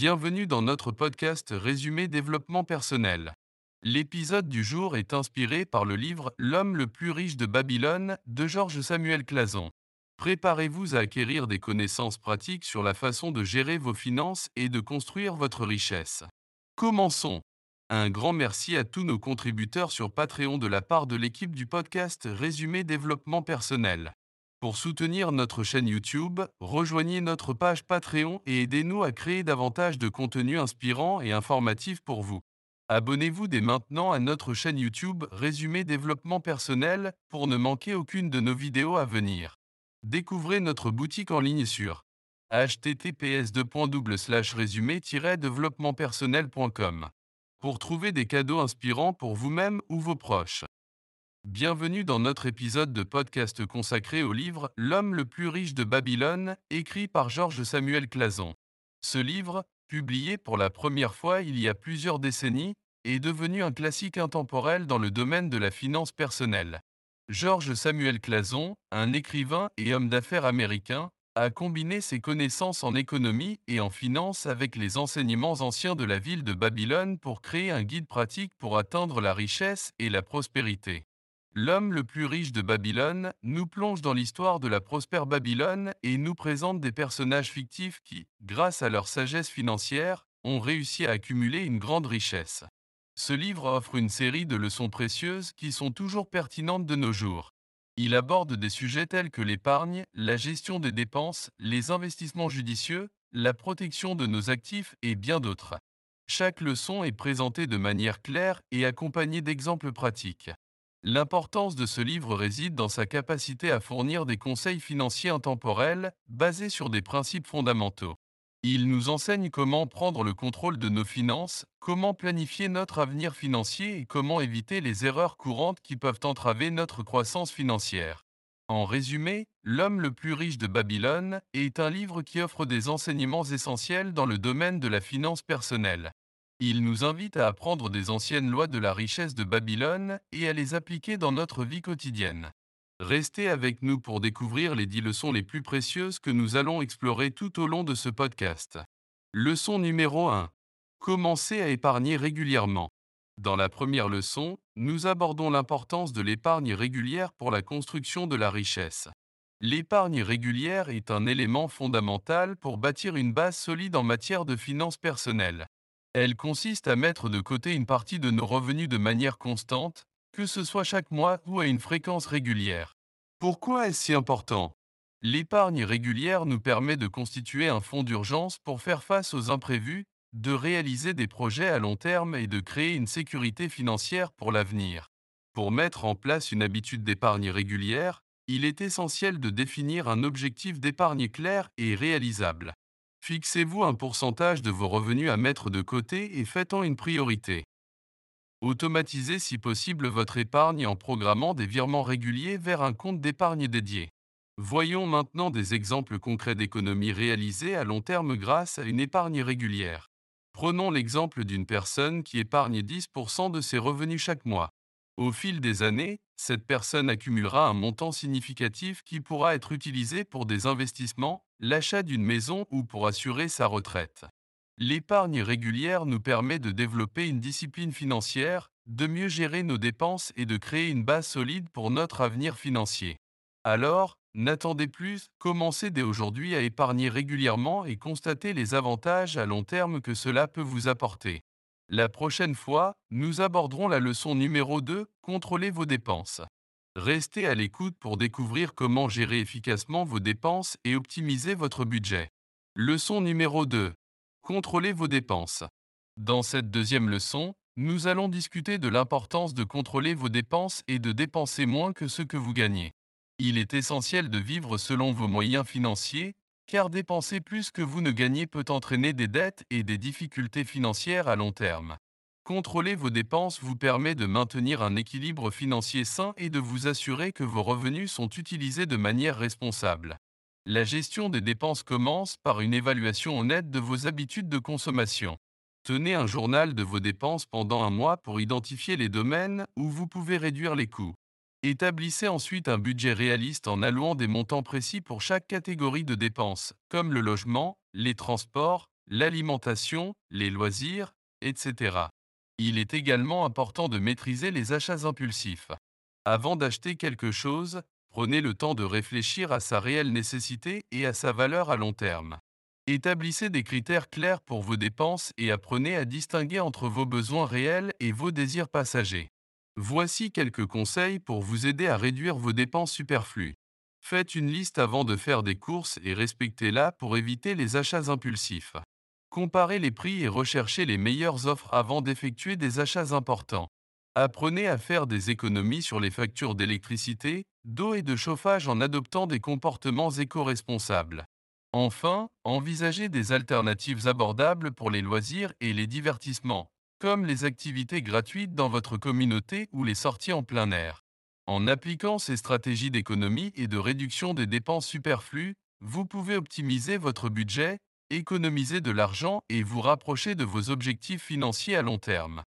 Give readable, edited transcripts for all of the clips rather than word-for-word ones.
Bienvenue dans notre podcast Résumé Développement Personnel. L'épisode du jour est inspiré par le livre L'homme le plus riche de Babylone de George Samuel Clason. Préparez-vous à acquérir des connaissances pratiques sur la façon de gérer vos finances et de construire votre richesse. Commençons. Un grand merci à tous nos contributeurs sur Patreon de la part de l'équipe du podcast Résumé Développement Personnel. Pour soutenir notre chaîne YouTube, rejoignez notre page Patreon et aidez-nous à créer davantage de contenu inspirant et informatif pour vous. Abonnez-vous dès maintenant à notre chaîne YouTube Résumé Développement Personnel pour ne manquer aucune de nos vidéos à venir. Découvrez notre boutique en ligne sur https://résumé-développementpersonnel.com pour trouver des cadeaux inspirants pour vous-même ou vos proches. Bienvenue dans notre épisode de podcast consacré au livre « L'homme le plus riche de Babylone » écrit par George Samuel Clason. Ce livre, publié pour la première fois il y a plusieurs décennies, est devenu un classique intemporel dans le domaine de la finance personnelle. George Samuel Clason, un écrivain et homme d'affaires américain, a combiné ses connaissances en économie et en finance avec les enseignements anciens de la ville de Babylone pour créer un guide pratique pour atteindre la richesse et la prospérité. L'homme le plus riche de Babylone nous plonge dans l'histoire de la prospère Babylone et nous présente des personnages fictifs qui, grâce à leur sagesse financière, ont réussi à accumuler une grande richesse. Ce livre offre une série de leçons précieuses qui sont toujours pertinentes de nos jours. Il aborde des sujets tels que l'épargne, la gestion des dépenses, les investissements judicieux, la protection de nos actifs et bien d'autres. Chaque leçon est présentée de manière claire et accompagnée d'exemples pratiques. L'importance de ce livre réside dans sa capacité à fournir des conseils financiers intemporels, basés sur des principes fondamentaux. Il nous enseigne comment prendre le contrôle de nos finances, comment planifier notre avenir financier et comment éviter les erreurs courantes qui peuvent entraver notre croissance financière. En résumé, L'homme le plus riche de Babylone est un livre qui offre des enseignements essentiels dans le domaine de la finance personnelle. Il nous invite à apprendre des anciennes lois de la richesse de Babylone et à les appliquer dans notre vie quotidienne. Restez avec nous pour découvrir les 10 leçons les plus précieuses que nous allons explorer tout au long de ce podcast. Leçon numéro 1. Commencez à épargner régulièrement. Dans la première leçon, nous abordons l'importance de l'épargne régulière pour la construction de la richesse. L'épargne régulière est un élément fondamental pour bâtir une base solide en matière de finances personnelles. Elle consiste à mettre de côté une partie de nos revenus de manière constante, que ce soit chaque mois ou à une fréquence régulière. Pourquoi est-ce si important? L'épargne régulière nous permet de constituer un fonds d'urgence pour faire face aux imprévus, de réaliser des projets à long terme et de créer une sécurité financière pour l'avenir. Pour mettre en place une habitude d'épargne régulière, il est essentiel de définir un objectif d'épargne clair et réalisable. Fixez-vous un pourcentage de vos revenus à mettre de côté et faites-en une priorité. Automatisez si possible votre épargne en programmant des virements réguliers vers un compte d'épargne dédié. Voyons maintenant des exemples concrets d'économies réalisées à long terme grâce à une épargne régulière. Prenons l'exemple d'une personne qui épargne 10% de ses revenus chaque mois. Au fil des années, cette personne accumulera un montant significatif qui pourra être utilisé pour des investissements, l'achat d'une maison ou pour assurer sa retraite. L'épargne régulière nous permet de développer une discipline financière, de mieux gérer nos dépenses et de créer une base solide pour notre avenir financier. Alors, n'attendez plus, commencez dès aujourd'hui à épargner régulièrement et constatez les avantages à long terme que cela peut vous apporter. La prochaine fois, nous aborderons la leçon numéro 2, contrôlez vos dépenses. Restez à l'écoute pour découvrir comment gérer efficacement vos dépenses et optimiser votre budget. Leçon numéro 2. Contrôlez vos dépenses. Dans cette deuxième leçon, nous allons discuter de l'importance de contrôler vos dépenses et de dépenser moins que ce que vous gagnez. Il est essentiel de vivre selon vos moyens financiers, car dépenser plus que vous ne gagnez peut entraîner des dettes et des difficultés financières à long terme. Contrôler vos dépenses vous permet de maintenir un équilibre financier sain et de vous assurer que vos revenus sont utilisés de manière responsable. La gestion des dépenses commence par une évaluation honnête de vos habitudes de consommation. Tenez un journal de vos dépenses pendant un mois pour identifier les domaines où vous pouvez réduire les coûts. Établissez ensuite un budget réaliste en allouant des montants précis pour chaque catégorie de dépenses, comme le logement, les transports, l'alimentation, les loisirs, etc. Il est également important de maîtriser les achats impulsifs. Avant d'acheter quelque chose, prenez le temps de réfléchir à sa réelle nécessité et à sa valeur à long terme. Établissez des critères clairs pour vos dépenses et apprenez à distinguer entre vos besoins réels et vos désirs passagers. Voici quelques conseils pour vous aider à réduire vos dépenses superflues. Faites une liste avant de faire des courses et respectez-la pour éviter les achats impulsifs. Comparez les prix et recherchez les meilleures offres avant d'effectuer des achats importants. Apprenez à faire des économies sur les factures d'électricité, d'eau et de chauffage en adoptant des comportements éco-responsables. Enfin, envisagez des alternatives abordables pour les loisirs et les divertissements, comme les activités gratuites dans votre communauté ou les sorties en plein air. En appliquant ces stratégies d'économie et de réduction des dépenses superflues, vous pouvez optimiser votre budget, économiser de l'argent et vous rapprocher de vos objectifs financiers à long terme.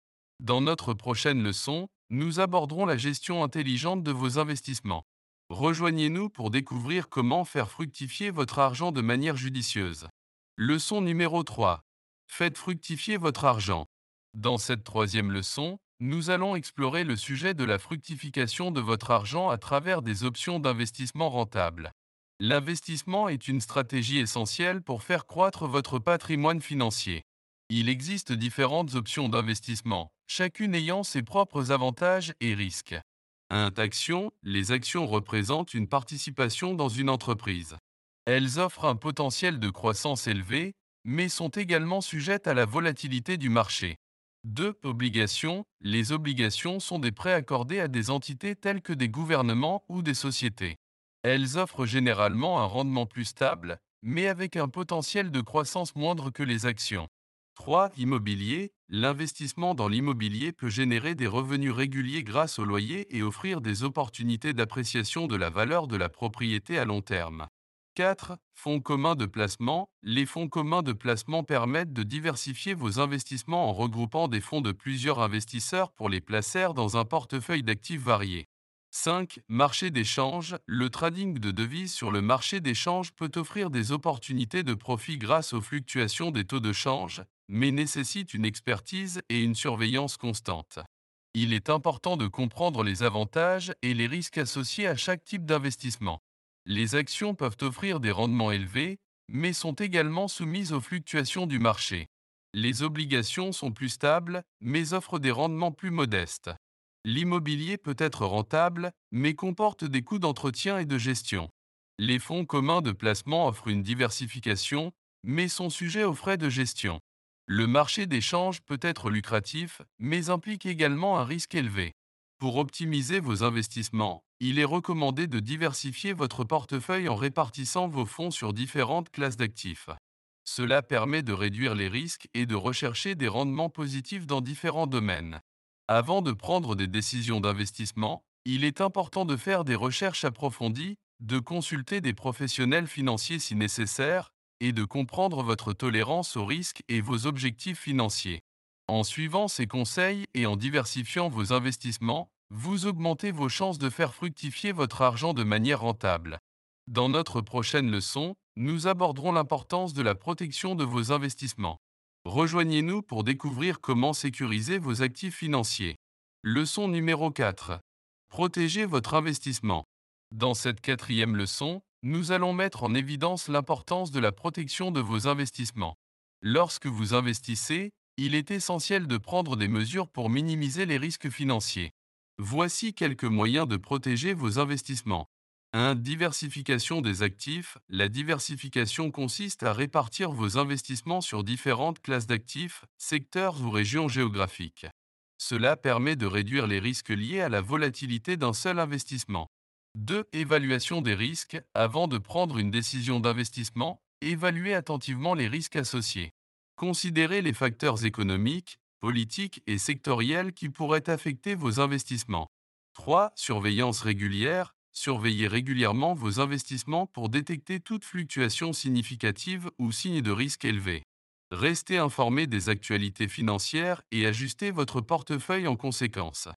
Dans notre prochaine leçon, nous aborderons la gestion intelligente de vos investissements. Rejoignez-nous pour découvrir comment faire fructifier votre argent de manière judicieuse. Leçon numéro 3. Faites fructifier votre argent. Dans cette troisième leçon, nous allons explorer le sujet de la fructification de votre argent à travers des options d'investissement rentables. L'investissement est une stratégie essentielle pour faire croître votre patrimoine financier. Il existe différentes options d'investissement, chacune ayant ses propres avantages et risques. Intaction, les actions représentent une participation dans une entreprise. Elles offrent un potentiel de croissance élevé, mais sont également sujettes à la volatilité du marché. 2. Obligations. Les obligations sont des prêts accordés à des entités telles que des gouvernements ou des sociétés. Elles offrent généralement un rendement plus stable, mais avec un potentiel de croissance moindre que les actions. 3. Immobilier. L'investissement dans l'immobilier peut générer des revenus réguliers grâce au loyer et offrir des opportunités d'appréciation de la valeur de la propriété à long terme. 4. Fonds communs de placement. Les fonds communs de placement permettent de diversifier vos investissements en regroupant des fonds de plusieurs investisseurs pour les placer dans un portefeuille d'actifs variés. 5. Marché d'échange. Le trading de devises sur le marché d'échange peut offrir des opportunités de profit grâce aux fluctuations des taux de change, mais nécessite une expertise et une surveillance constante. Il est important de comprendre les avantages et les risques associés à chaque type d'investissement. Les actions peuvent offrir des rendements élevés, mais sont également soumises aux fluctuations du marché. Les obligations sont plus stables, mais offrent des rendements plus modestes. L'immobilier peut être rentable, mais comporte des coûts d'entretien et de gestion. Les fonds communs de placement offrent une diversification, mais sont sujets aux frais de gestion. Le marché d'échange peut être lucratif, mais implique également un risque élevé. Pour optimiser vos investissements, il est recommandé de diversifier votre portefeuille en répartissant vos fonds sur différentes classes d'actifs. Cela permet de réduire les risques et de rechercher des rendements positifs dans différents domaines. Avant de prendre des décisions d'investissement, il est important de faire des recherches approfondies, de consulter des professionnels financiers si nécessaire, et de comprendre votre tolérance aux risques et vos objectifs financiers. En suivant ces conseils et en diversifiant vos investissements, vous augmentez vos chances de faire fructifier votre argent de manière rentable. Dans notre prochaine leçon, nous aborderons l'importance de la protection de vos investissements. Rejoignez-nous pour découvrir comment sécuriser vos actifs financiers. Leçon numéro 4. Protégez votre investissement. Dans cette quatrième leçon, nous allons mettre en évidence l'importance de la protection de vos investissements. Lorsque vous investissez, il est essentiel de prendre des mesures pour minimiser les risques financiers. Voici quelques moyens de protéger vos investissements. 1. Diversification des actifs. La diversification consiste à répartir vos investissements sur différentes classes d'actifs, secteurs ou régions géographiques. Cela permet de réduire les risques liés à la volatilité d'un seul investissement. 2. Évaluation des risques. Avant de prendre une décision d'investissement, évaluez attentivement les risques associés. Considérez les facteurs économiques, politiques et sectoriels qui pourraient affecter vos investissements. 3. Surveillance régulière. Surveillez régulièrement vos investissements pour détecter toute fluctuation significative ou signe de risque élevé. Restez informé des actualités financières et ajustez votre portefeuille en conséquence.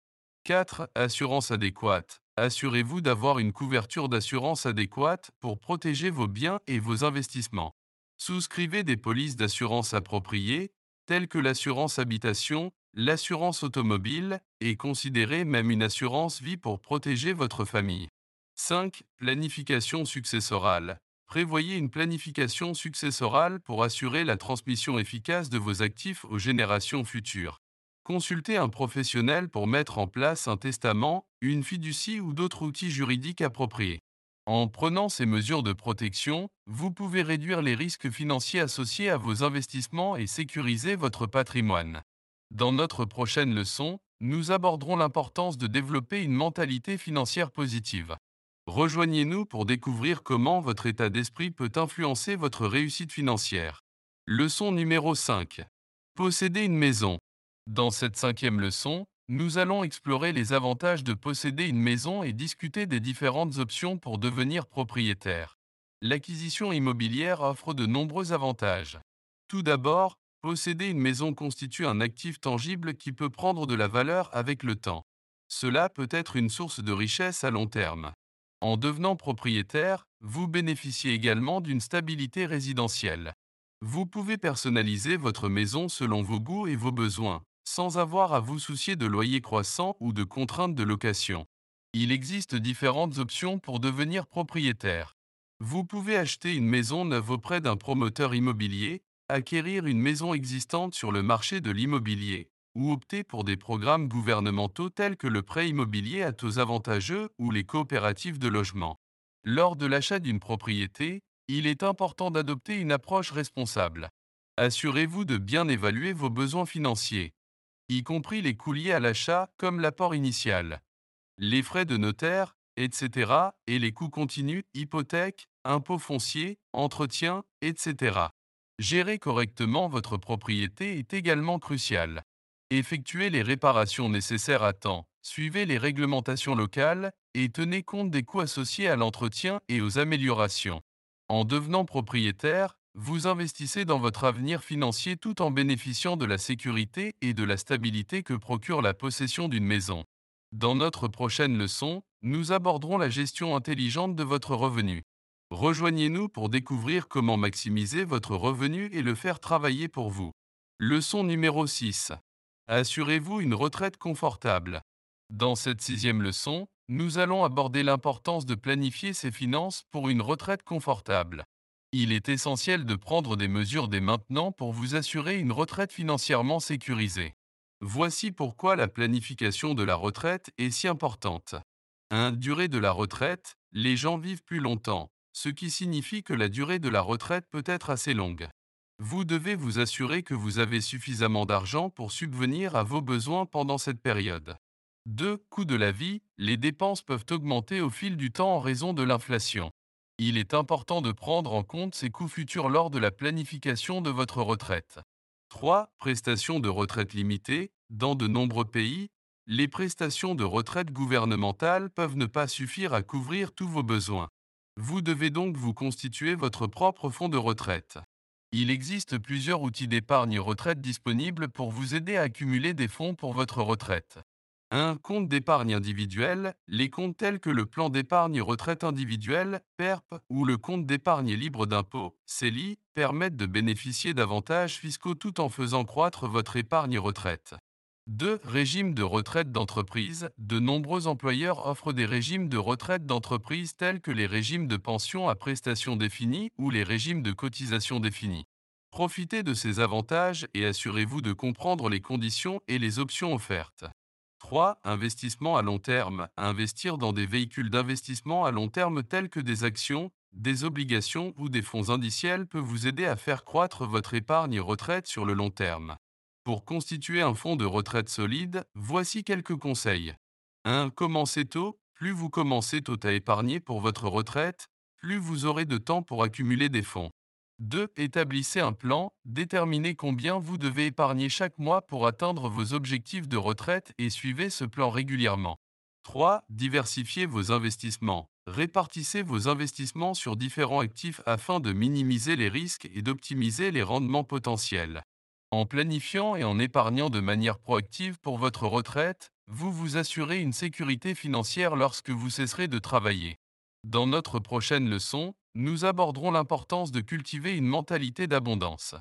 4. Assurance adéquate. Assurez-vous d'avoir une couverture d'assurance adéquate pour protéger vos biens et vos investissements. Souscrivez des polices d'assurance appropriées, telles que l'assurance habitation, l'assurance automobile, et considérez même une assurance vie pour protéger votre famille. 5. Planification successorale. Prévoyez une planification successorale pour assurer la transmission efficace de vos actifs aux générations futures. Consultez un professionnel pour mettre en place un testament, une fiducie ou d'autres outils juridiques appropriés. En prenant ces mesures de protection, vous pouvez réduire les risques financiers associés à vos investissements et sécuriser votre patrimoine. Dans notre prochaine leçon, nous aborderons l'importance de développer une mentalité financière positive. Rejoignez-nous pour découvrir comment votre état d'esprit peut influencer votre réussite financière. Leçon numéro 5. Posséder une maison. Dans cette 5e leçon, nous allons explorer les avantages de posséder une maison et discuter des différentes options pour devenir propriétaire. L'acquisition immobilière offre de nombreux avantages. Tout d'abord, posséder une maison constitue un actif tangible qui peut prendre de la valeur avec le temps. Cela peut être une source de richesse à long terme. En devenant propriétaire, vous bénéficiez également d'une stabilité résidentielle. Vous pouvez personnaliser votre maison selon vos goûts et vos besoins, sans avoir à vous soucier de loyers croissants ou de contraintes de location. Il existe différentes options pour devenir propriétaire. Vous pouvez acheter une maison neuve auprès d'un promoteur immobilier, acquérir une maison existante sur le marché de l'immobilier, ou opter pour des programmes gouvernementaux tels que le prêt immobilier à taux avantageux ou les coopératives de logement. Lors de l'achat d'une propriété, il est important d'adopter une approche responsable. Assurez-vous de bien évaluer vos besoins financiers, y compris les coûts liés à l'achat, comme l'apport initial, les frais de notaire, etc., et les coûts continus, hypothèques, impôts fonciers, entretien, etc. Gérer correctement votre propriété est également crucial. Effectuez les réparations nécessaires à temps, suivez les réglementations locales et tenez compte des coûts associés à l'entretien et aux améliorations. En devenant propriétaire, vous investissez dans votre avenir financier tout en bénéficiant de la sécurité et de la stabilité que procure la possession d'une maison. Dans notre prochaine leçon, nous aborderons la gestion intelligente de votre revenu. Rejoignez-nous pour découvrir comment maximiser votre revenu et le faire travailler pour vous. Leçon numéro 6. Assurez-vous une retraite confortable. Dans cette 6e leçon, nous allons aborder l'importance de planifier ses finances pour une retraite confortable. Il est essentiel de prendre des mesures dès maintenant pour vous assurer une retraite financièrement sécurisée. Voici pourquoi la planification de la retraite est si importante. 1. Durée de la retraite. Les gens vivent plus longtemps, ce qui signifie que la durée de la retraite peut être assez longue. Vous devez vous assurer que vous avez suffisamment d'argent pour subvenir à vos besoins pendant cette période. 2. Coût de la vie. Les dépenses peuvent augmenter au fil du temps en raison de l'inflation. Il est important de prendre en compte ces coûts futurs lors de la planification de votre retraite. 3. Prestations de retraite limitées. Dans de nombreux pays, les prestations de retraite gouvernementales peuvent ne pas suffire à couvrir tous vos besoins. Vous devez donc vous constituer votre propre fonds de retraite. Il existe plusieurs outils d'épargne retraite disponibles pour vous aider à accumuler des fonds pour votre retraite. 1. Compte d'épargne individuelle. Les comptes tels que le plan d'épargne retraite individuelle, PERP, ou le compte d'épargne libre d'impôt, CELI, permettent de bénéficier d'avantages fiscaux tout en faisant croître votre épargne retraite. 2. Régime de retraite d'entreprise. De nombreux employeurs offrent des régimes de retraite d'entreprise tels que les régimes de pension à prestations définies ou les régimes de cotisation définis. Profitez de ces avantages et assurez-vous de comprendre les conditions et les options offertes. 3. Investissement à long terme. Investir dans des véhicules d'investissement à long terme tels que des actions, des obligations ou des fonds indiciels peut vous aider à faire croître votre épargne retraite sur le long terme. Pour constituer un fonds de retraite solide, voici quelques conseils. 1. Commencez tôt. Plus vous commencez tôt à épargner pour votre retraite, plus vous aurez de temps pour accumuler des fonds. 2. Établissez un plan. Déterminez combien vous devez épargner chaque mois pour atteindre vos objectifs de retraite et suivez ce plan régulièrement. 3. Diversifiez vos investissements. Répartissez vos investissements sur différents actifs afin de minimiser les risques et d'optimiser les rendements potentiels. En planifiant et en épargnant de manière proactive pour votre retraite, vous vous assurez une sécurité financière lorsque vous cesserez de travailler. Dans notre prochaine leçon, nous aborderons l'importance de cultiver une mentalité d'abondance.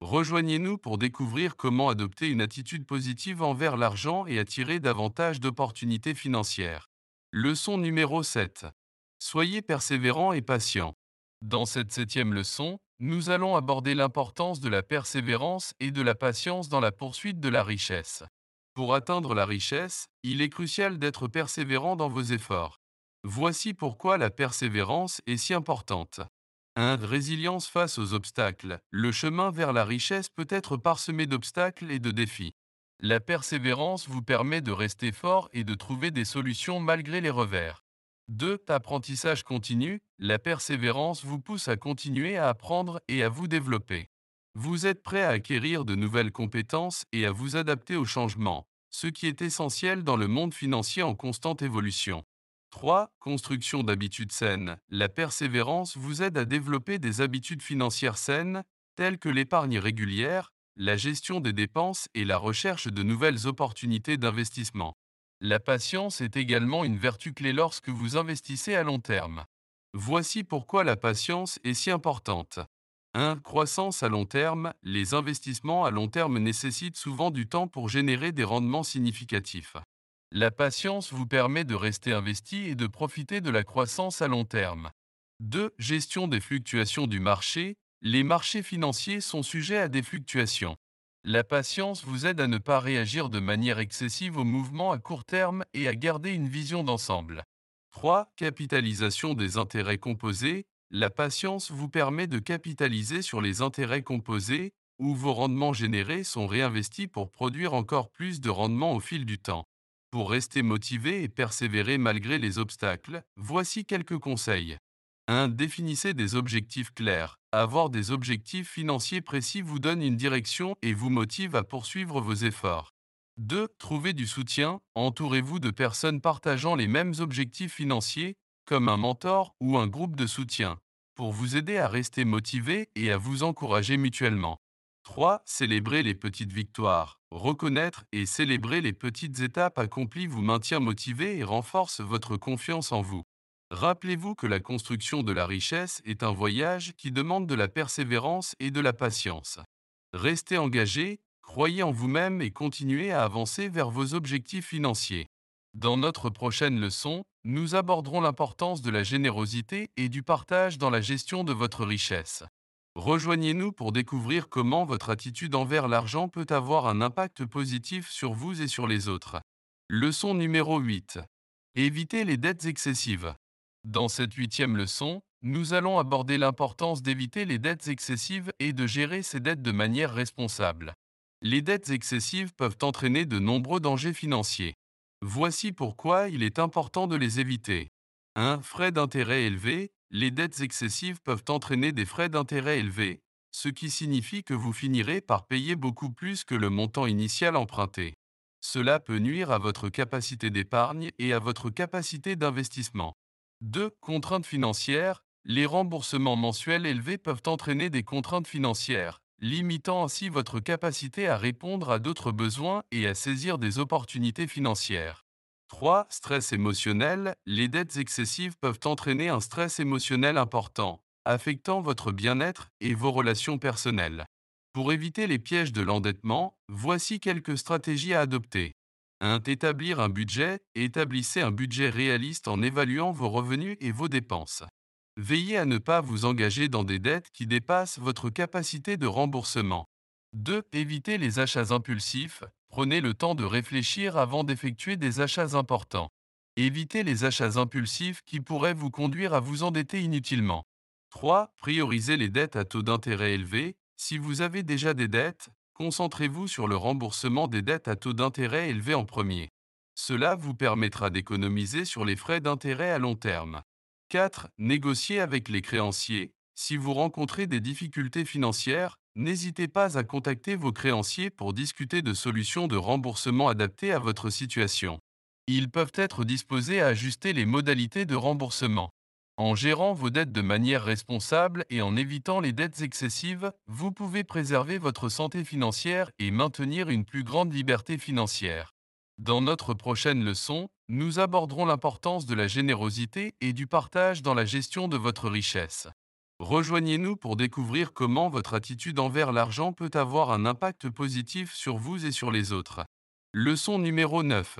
Rejoignez-nous pour découvrir comment adopter une attitude positive envers l'argent et attirer davantage d'opportunités financières. Leçon numéro 7. Soyez persévérants et patients. Dans cette 7e leçon, nous allons aborder l'importance de la persévérance et de la patience dans la poursuite de la richesse. Pour atteindre la richesse, il est crucial d'être persévérant dans vos efforts. Voici pourquoi la persévérance est si importante. 1. Résilience face aux obstacles. Le chemin vers la richesse peut être parsemé d'obstacles et de défis. La persévérance vous permet de rester fort et de trouver des solutions malgré les revers. 2. Apprentissage continu. La persévérance vous pousse à continuer à apprendre et à vous développer. Vous êtes prêt à acquérir de nouvelles compétences et à vous adapter aux changements, ce qui est essentiel dans le monde financier en constante évolution. 3. Construction d'habitudes saines. La persévérance vous aide à développer des habitudes financières saines, telles que l'épargne régulière, la gestion des dépenses et la recherche de nouvelles opportunités d'investissement. La patience est également une vertu clé lorsque vous investissez à long terme. Voici pourquoi la patience est si importante. 1. Croissance à long terme. Les investissements à long terme nécessitent souvent du temps pour générer des rendements significatifs. La patience vous permet de rester investi et de profiter de la croissance à long terme. 2. Gestion des fluctuations du marché. Les marchés financiers sont sujets à des fluctuations. La patience vous aide à ne pas réagir de manière excessive aux mouvements à court terme et à garder une vision d'ensemble. 3. Capitalisation des intérêts composés. La patience vous permet de capitaliser sur les intérêts composés, où vos rendements générés sont réinvestis pour produire encore plus de rendements au fil du temps. Pour rester motivé et persévérer malgré les obstacles, voici quelques conseils. 1. Définissez des objectifs clairs. Avoir des objectifs financiers précis vous donne une direction et vous motive à poursuivre vos efforts. 2. Trouvez du soutien. Entourez-vous de personnes partageant les mêmes objectifs financiers, comme un mentor ou un groupe de soutien, pour vous aider à rester motivé et à vous encourager mutuellement. 3. Célébrez les petites victoires. Reconnaître et célébrer les petites étapes accomplies vous maintient motivé et renforce votre confiance en vous. Rappelez-vous que la construction de la richesse est un voyage qui demande de la persévérance et de la patience. Restez engagé, croyez en vous-même et continuez à avancer vers vos objectifs financiers. Dans notre prochaine leçon, nous aborderons l'importance de la générosité et du partage dans la gestion de votre richesse. Rejoignez-nous pour découvrir comment votre attitude envers l'argent peut avoir un impact positif sur vous et sur les autres. Leçon numéro 8. Évitez les dettes excessives. Dans cette 8e leçon, nous allons aborder l'importance d'éviter les dettes excessives et de gérer ces dettes de manière responsable. Les dettes excessives peuvent entraîner de nombreux dangers financiers. Voici pourquoi il est important de les éviter. 1. Frais d'intérêt élevés. Les dettes excessives peuvent entraîner des frais d'intérêt élevés, ce qui signifie que vous finirez par payer beaucoup plus que le montant initial emprunté. Cela peut nuire à votre capacité d'épargne et à votre capacité d'investissement. 2. Contraintes financières. Les remboursements mensuels élevés peuvent entraîner des contraintes financières, limitant ainsi votre capacité à répondre à d'autres besoins et à saisir des opportunités financières. 3. Stress émotionnel. Les dettes excessives peuvent entraîner un stress émotionnel important, affectant votre bien-être et vos relations personnelles. Pour éviter les pièges de l'endettement, voici quelques stratégies à adopter. 1. Établir un budget. Établissez un budget réaliste en évaluant vos revenus et vos dépenses. Veillez à ne pas vous engager dans des dettes qui dépassent votre capacité de remboursement. 2. Évitez les achats impulsifs. Prenez le temps de réfléchir avant d'effectuer des achats importants. Évitez les achats impulsifs qui pourraient vous conduire à vous endetter inutilement. 3. Priorisez les dettes à taux d'intérêt élevé. Si vous avez déjà des dettes, concentrez-vous sur le remboursement des dettes à taux d'intérêt élevé en premier. Cela vous permettra d'économiser sur les frais d'intérêt à long terme. 4. Négociez avec les créanciers. Si vous rencontrez des difficultés financières, n'hésitez pas à contacter vos créanciers pour discuter de solutions de remboursement adaptées à votre situation. Ils peuvent être disposés à ajuster les modalités de remboursement. En gérant vos dettes de manière responsable et en évitant les dettes excessives, vous pouvez préserver votre santé financière et maintenir une plus grande liberté financière. Dans notre prochaine leçon, nous aborderons l'importance de la générosité et du partage dans la gestion de votre richesse. Rejoignez-nous pour découvrir comment votre attitude envers l'argent peut avoir un impact positif sur vous et sur les autres. Leçon numéro 9.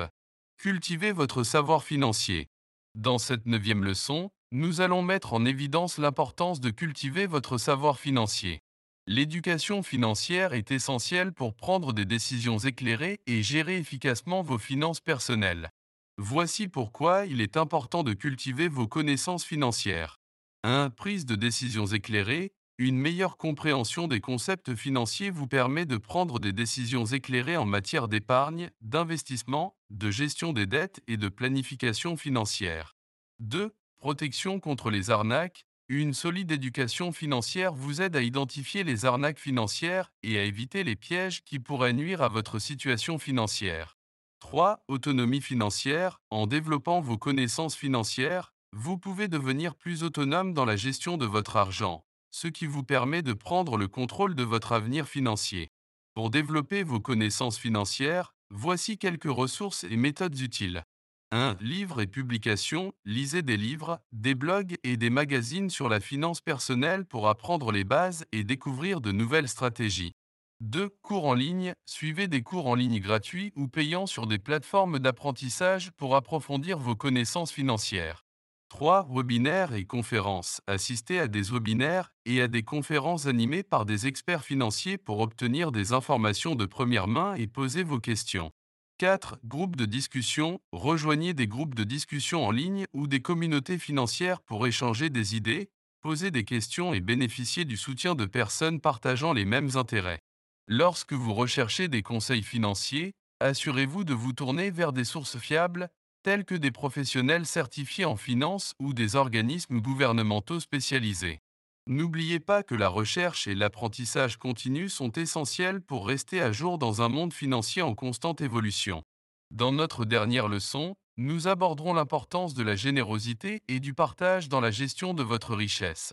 Cultivez votre savoir financier. Dans cette 9e leçon, nous allons mettre en évidence l'importance de cultiver votre savoir financier. L'éducation financière est essentielle pour prendre des décisions éclairées et gérer efficacement vos finances personnelles. Voici pourquoi il est important de cultiver vos connaissances financières. 1. Prise de décisions éclairées. Une meilleure compréhension des concepts financiers vous permet de prendre des décisions éclairées en matière d'épargne, d'investissement, de gestion des dettes et de planification financière. 2. Protection contre les arnaques. Une solide éducation financière vous aide à identifier les arnaques financières et à éviter les pièges qui pourraient nuire à votre situation financière. 3. Autonomie financière. En développant vos connaissances financières, vous pouvez devenir plus autonome dans la gestion de votre argent, ce qui vous permet de prendre le contrôle de votre avenir financier. Pour développer vos connaissances financières, voici quelques ressources et méthodes utiles. 1. Livres et publications. Lisez des livres, des blogs et des magazines sur la finance personnelle pour apprendre les bases et découvrir de nouvelles stratégies. 2. Cours en ligne. Suivez des cours en ligne gratuits ou payants sur des plateformes d'apprentissage pour approfondir vos connaissances financières. 3. Webinaires et conférences. Assistez à des webinaires et à des conférences animées par des experts financiers pour obtenir des informations de première main et poser vos questions. 4. Groupes de discussion. Rejoignez des groupes de discussion en ligne ou des communautés financières pour échanger des idées, poser des questions et bénéficier du soutien de personnes partageant les mêmes intérêts. Lorsque vous recherchez des conseils financiers, assurez-vous de vous tourner vers des sources fiables, telles que des professionnels certifiés en finance ou des organismes gouvernementaux spécialisés. N'oubliez pas que la recherche et l'apprentissage continu sont essentiels pour rester à jour dans un monde financier en constante évolution. Dans notre dernière leçon, nous aborderons l'importance de la générosité et du partage dans la gestion de votre richesse.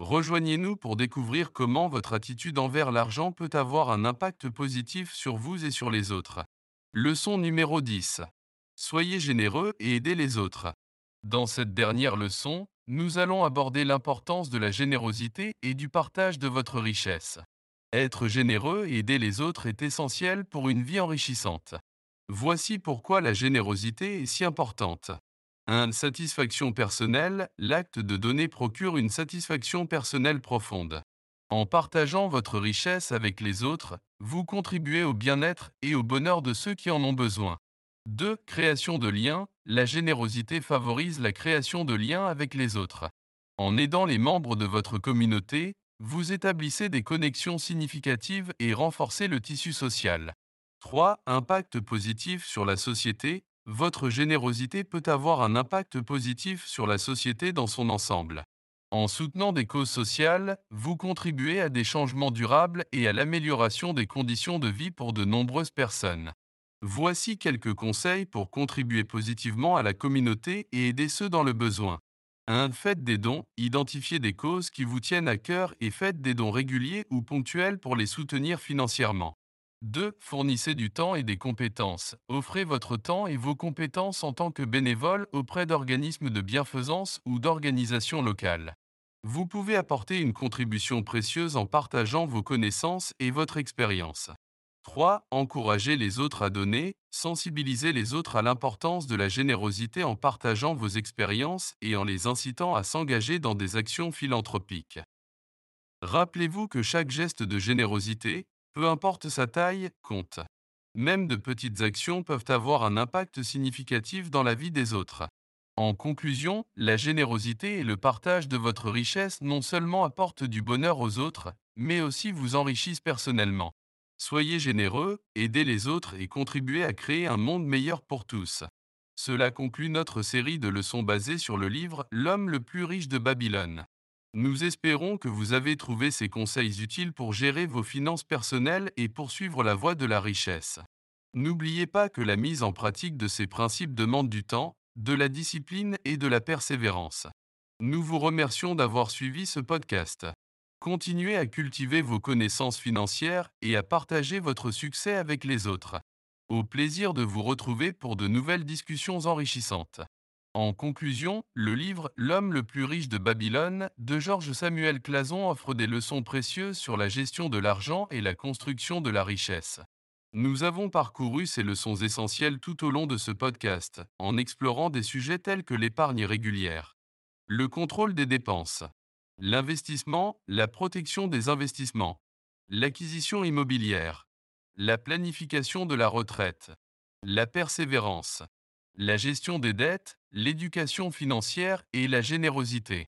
Rejoignez-nous pour découvrir comment votre attitude envers l'argent peut avoir un impact positif sur vous et sur les autres. Leçon numéro 10. Soyez généreux et aidez les autres. Dans cette dernière leçon, nous allons aborder l'importance de la générosité et du partage de votre richesse. Être généreux et aider les autres est essentiel pour une vie enrichissante. Voici pourquoi la générosité est si importante. 1. Satisfaction personnelle. L'acte de donner procure une satisfaction personnelle profonde. En partageant votre richesse avec les autres, vous contribuez au bien-être et au bonheur de ceux qui en ont besoin. 2. Création de liens. La générosité favorise la création de liens avec les autres. En aidant les membres de votre communauté, vous établissez des connexions significatives et renforcez le tissu social. 3. Impact positif sur la société. Votre générosité peut avoir un impact positif sur la société dans son ensemble. En soutenant des causes sociales, vous contribuez à des changements durables et à l'amélioration des conditions de vie pour de nombreuses personnes. Voici quelques conseils pour contribuer positivement à la communauté et aider ceux dans le besoin. 1. Faites des dons. Identifiez des causes qui vous tiennent à cœur et faites des dons réguliers ou ponctuels pour les soutenir financièrement. 2. Fournissez du temps et des compétences. Offrez votre temps et vos compétences en tant que bénévole auprès d'organismes de bienfaisance ou d'organisations locales. Vous pouvez apporter une contribution précieuse en partageant vos connaissances et votre expérience. 3. Encouragez les autres à donner. Sensibilisez les autres à l'importance de la générosité en partageant vos expériences et en les incitant à s'engager dans des actions philanthropiques. Rappelez-vous que chaque geste de générosité, peu importe sa taille, compte. Même de petites actions peuvent avoir un impact significatif dans la vie des autres. En conclusion, la générosité et le partage de votre richesse non seulement apportent du bonheur aux autres, mais aussi vous enrichissent personnellement. Soyez généreux, aidez les autres et contribuez à créer un monde meilleur pour tous. Cela conclut notre série de leçons basées sur le livre « L'homme le plus riche de Babylone ». Nous espérons que vous avez trouvé ces conseils utiles pour gérer vos finances personnelles et poursuivre la voie de la richesse. N'oubliez pas que la mise en pratique de ces principes demande du temps, de la discipline et de la persévérance. Nous vous remercions d'avoir suivi ce podcast. Continuez à cultiver vos connaissances financières et à partager votre succès avec les autres. Au plaisir de vous retrouver pour de nouvelles discussions enrichissantes. En conclusion, le livre « L'homme le plus riche de Babylone » de George Samuel Clason offre des leçons précieuses sur la gestion de l'argent et la construction de la richesse. Nous avons parcouru ces leçons essentielles tout au long de ce podcast, en explorant des sujets tels que l'épargne régulière, le contrôle des dépenses, l'investissement, la protection des investissements, l'acquisition immobilière, la planification de la retraite, la persévérance, la gestion des dettes, l'éducation financière et la générosité.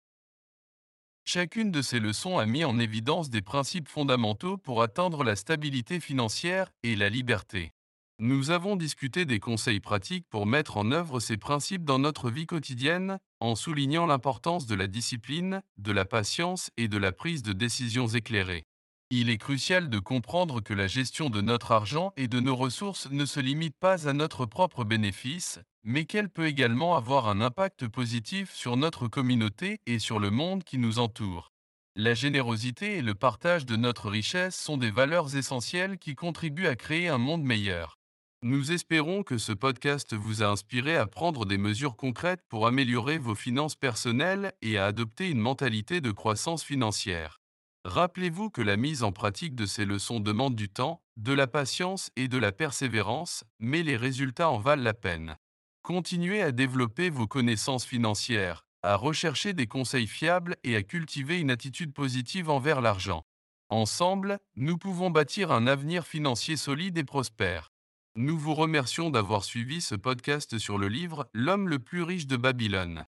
Chacune de ces leçons a mis en évidence des principes fondamentaux pour atteindre la stabilité financière et la liberté. Nous avons discuté des conseils pratiques pour mettre en œuvre ces principes dans notre vie quotidienne, en soulignant l'importance de la discipline, de la patience et de la prise de décisions éclairées. Il est crucial de comprendre que la gestion de notre argent et de nos ressources ne se limite pas à notre propre bénéfice, mais qu'elle peut également avoir un impact positif sur notre communauté et sur le monde qui nous entoure. La générosité et le partage de notre richesse sont des valeurs essentielles qui contribuent à créer un monde meilleur. Nous espérons que ce podcast vous a inspiré à prendre des mesures concrètes pour améliorer vos finances personnelles et à adopter une mentalité de croissance financière. Rappelez-vous que la mise en pratique de ces leçons demande du temps, de la patience et de la persévérance, mais les résultats en valent la peine. Continuez à développer vos connaissances financières, à rechercher des conseils fiables et à cultiver une attitude positive envers l'argent. Ensemble, nous pouvons bâtir un avenir financier solide et prospère. Nous vous remercions d'avoir suivi ce podcast sur le livre « L'homme le plus riche de Babylone ».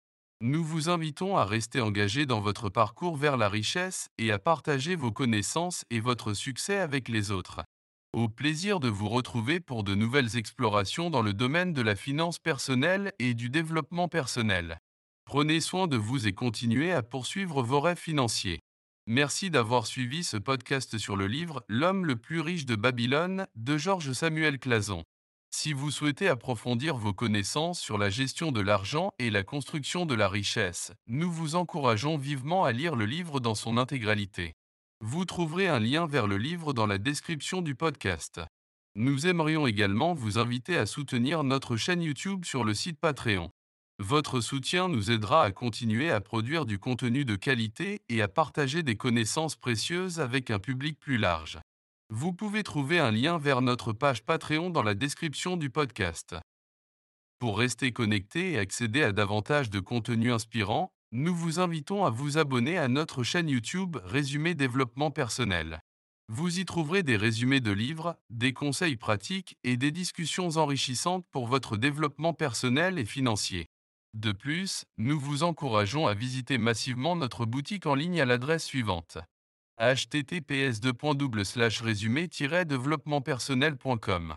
Nous vous invitons à rester engagés dans votre parcours vers la richesse et à partager vos connaissances et votre succès avec les autres. Au plaisir de vous retrouver pour de nouvelles explorations dans le domaine de la finance personnelle et du développement personnel. Prenez soin de vous et continuez à poursuivre vos rêves financiers. Merci d'avoir suivi ce podcast sur le livre « L'homme le plus riche de Babylone » de George Samuel Clason. Si vous souhaitez approfondir vos connaissances sur la gestion de l'argent et la construction de la richesse, nous vous encourageons vivement à lire le livre dans son intégralité. Vous trouverez un lien vers le livre dans la description du podcast. Nous aimerions également vous inviter à soutenir notre chaîne YouTube sur le site Patreon. Votre soutien nous aidera à continuer à produire du contenu de qualité et à partager des connaissances précieuses avec un public plus large. Vous pouvez trouver un lien vers notre page Patreon dans la description du podcast. Pour rester connecté et accéder à davantage de contenus inspirants, nous vous invitons à vous abonner à notre chaîne YouTube Résumé Développement Personnel. Vous y trouverez des résumés de livres, des conseils pratiques et des discussions enrichissantes pour votre développement personnel et financier. De plus, nous vous encourageons à visiter massivement notre boutique en ligne à l'adresse suivante. https://résumé-développementpersonnel.com.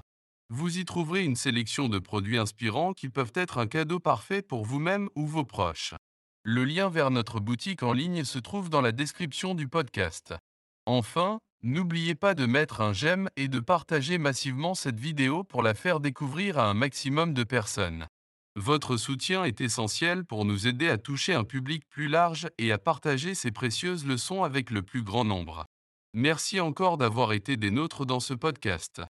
Vous y trouverez une sélection de produits inspirants qui peuvent être un cadeau parfait pour vous-même ou vos proches. Le lien vers notre boutique en ligne se trouve dans la description du podcast. Enfin, n'oubliez pas de mettre un j'aime et de partager massivement cette vidéo pour la faire découvrir à un maximum de personnes. Votre soutien est essentiel pour nous aider à toucher un public plus large et à partager ces précieuses leçons avec le plus grand nombre. Merci encore d'avoir été des nôtres dans ce podcast.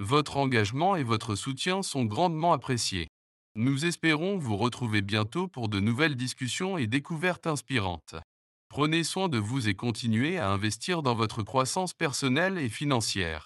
Votre engagement et votre soutien sont grandement appréciés. Nous espérons vous retrouver bientôt pour de nouvelles discussions et découvertes inspirantes. Prenez soin de vous et continuez à investir dans votre croissance personnelle et financière.